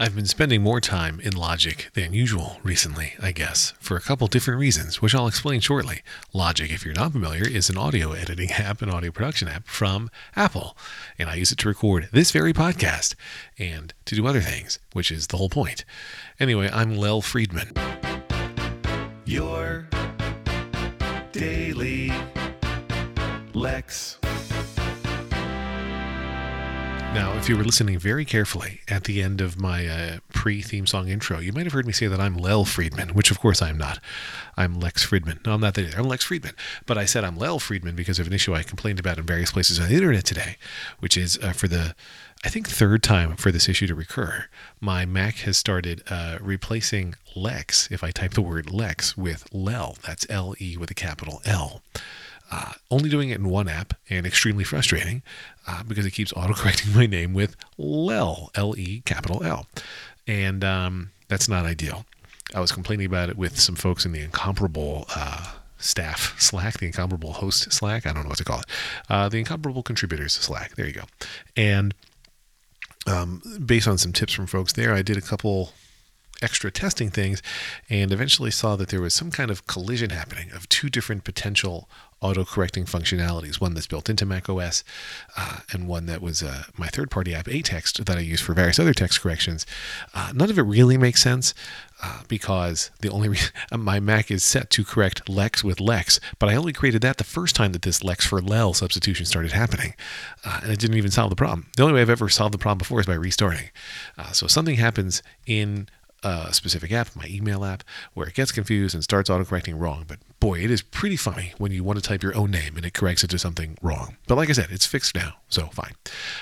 I've been spending more time in Logic than usual recently, I guess, for a couple different reasons, which I'll explain shortly. Logic, if you're not familiar, is an audio editing app, an audio production app from Apple, and I use it to record this very podcast and to do other things, which is the whole point. Anyway, I'm LeL Friedman. Your daily Lex. Now, if you were listening very carefully at the end of my pre-theme song intro, you might have heard me say that I'm LeL Friedman, which of course I'm not. I'm Lex Friedman. No, I'm not that either. I'm Lex Friedman. But I said I'm LeL Friedman because of an issue I complained about in various places on the internet today, which is for the, I think, third time for this issue to recur. My Mac has started replacing Lex, if I type the word Lex, with LeL. That's L-E with a capital L. Only doing it in one app and extremely frustrating because it keeps autocorrecting my name with LEL, L-E, capital L. And that's not ideal. I was complaining about it with some folks in the incomparable staff Slack, the incomparable host Slack. I don't know what to call it. The incomparable contributors Slack. There you go. And based on some tips from folks there, I did a couple extra testing things and eventually saw that there was some kind of collision happening of two different potential auto-correcting functionalities, one that's built into macOS and one that was my third-party app, A Text, that I use for various other text corrections. None of it really makes sense because the only reason my Mac is set to correct Lex with Lex, but I only created that the first time that this Lex for LEL substitution started happening, and it didn't even solve the problem. The only way I've ever solved the problem before is by restarting. So something happens in a specific app, my email app, where it gets confused and starts autocorrecting wrong. But boy, it is pretty funny when you want to type your own name and it corrects it to something wrong. But like I said, it's fixed now, so fine.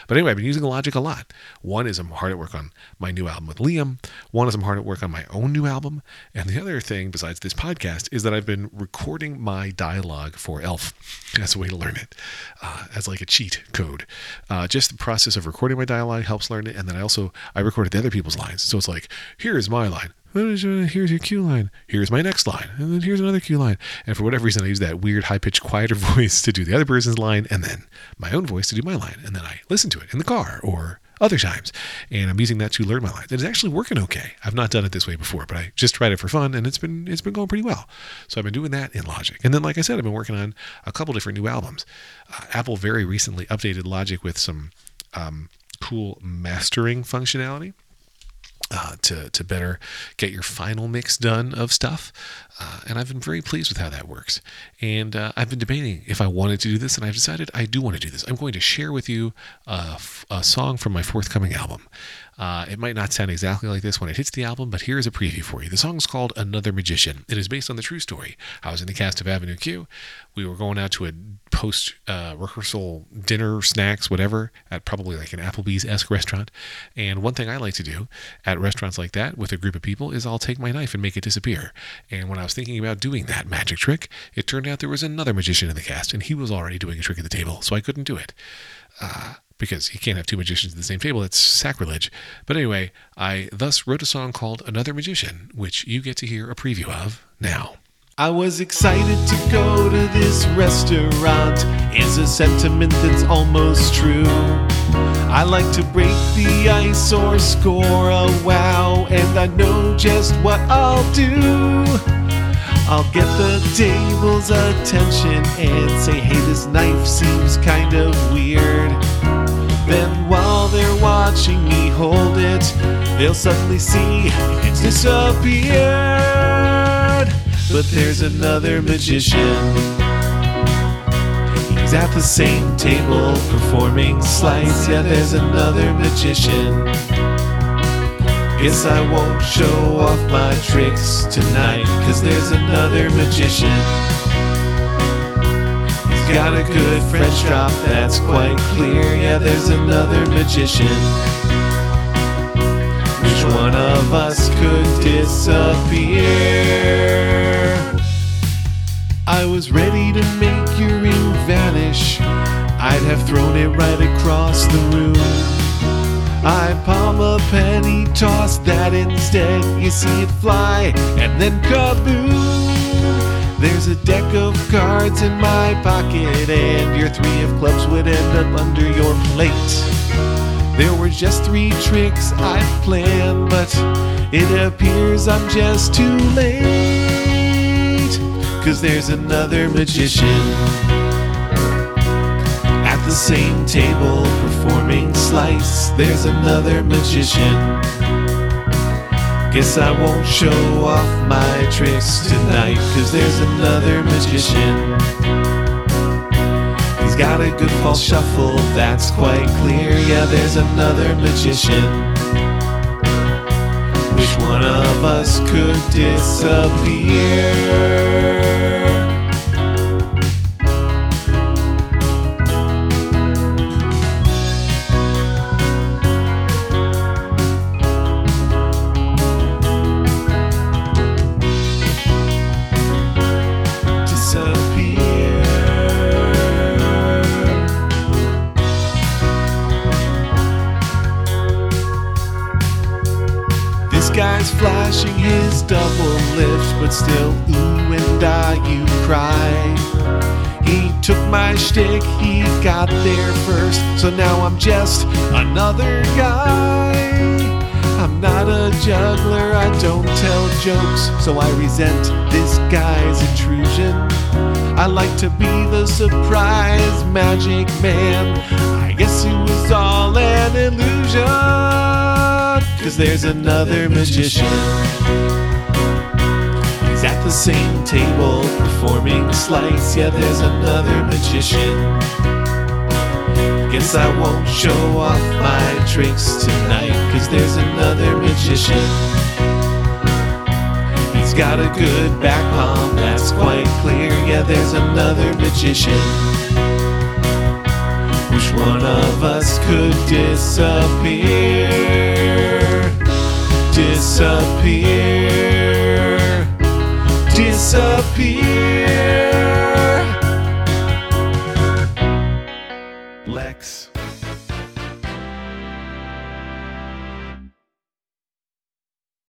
But anyway, I've been using Logic a lot. One is I'm hard at work on my new album with Liam. One is I'm hard at work on my own new album. And the other thing, besides this podcast, is that I've been recording my dialogue for Elf as a way to learn it, as like a cheat code. Just the process of recording my dialogue helps learn it. And then I recorded the other people's lines. So it's like, here is my line, here's your cue line, here's my next line, and then here's another cue line. And for whatever reason, I use that weird high-pitched, quieter voice to do the other person's line, and then my own voice to do my line. And then I listen to it in the car or other times, and I'm using that to learn my lines. It's actually working okay. I've not done it this way before, but I just tried it for fun, and it's been going pretty well. So I've been doing that in Logic. And then, like I said, I've been working on a couple different new albums. Apple very recently updated Logic with some cool mastering functionality. To better get your final mix done of stuff. And I've been very pleased with how that works. And I've been debating if I wanted to do this, and I've decided I do want to do this. I'm going to share with you a song from my forthcoming album. It might not sound exactly like this when it hits the album, but here's a preview for you. The song is called Another Magician. It is based on the true story. I was in the cast of Avenue Q. We were going out to a post-rehearsal dinner, snacks, whatever, at probably like an Applebee's-esque restaurant. And one thing I like to do at restaurants like that with a group of people is I'll take my knife and make it disappear. And when I was thinking about doing that magic trick, it turned out there was another magician in the cast, and he was already doing a trick at the table, so I couldn't do it. Because you can't have two magicians at the same table, that's sacrilege. But anyway, I thus wrote a song called Another Magician, which you get to hear a preview of now. I was excited to go to this restaurant, is a sentiment that's almost true. I like to break the ice or score a wow, and I know just what I'll do. I'll get the table's attention and say, hey, this knife seems kind of weird. Then while they're watching me hold it, they'll suddenly see it's disappeared. But there's another magician. He's at the same table performing slides. Yeah, there's another magician. Guess I won't show off my tricks tonight, 'cause there's another magician. He's got a good French drop, that's quite clear. Yeah, there's another magician. Which one of us could disappear? I was ready to make your ring vanish. I'd have thrown it right across the room. I palm a penny, toss that instead. You see it fly, and then kaboom! There's a deck of cards in my pocket, and your three of clubs would end up under your plate. There were just three tricks I planned, but it appears I'm just too late, 'cause there's another magician at the same table performing slice. There's another magician. Guess I won't show off my tricks tonight, 'cause there's another magician. Got a good false shuffle, that's quite clear. Yeah, there's another magician. Which one of us could disappear? Guy's flashing his double lift, but still, ooh and ah, you cry. He took my shtick, he got there first, so now I'm just another guy. I'm not a juggler, I don't tell jokes, so I resent this guy's intrusion. I like to be the surprise magic man. I guess it was all an illusion, 'cause there's another magician. He's at the same table performing slice. Yeah, there's another magician. Guess I won't show off my tricks tonight, 'cause there's another magician. He's got a good back palm, that's quite clear. Yeah, there's another magician. Which one of us could disappear? Disappear, disappear.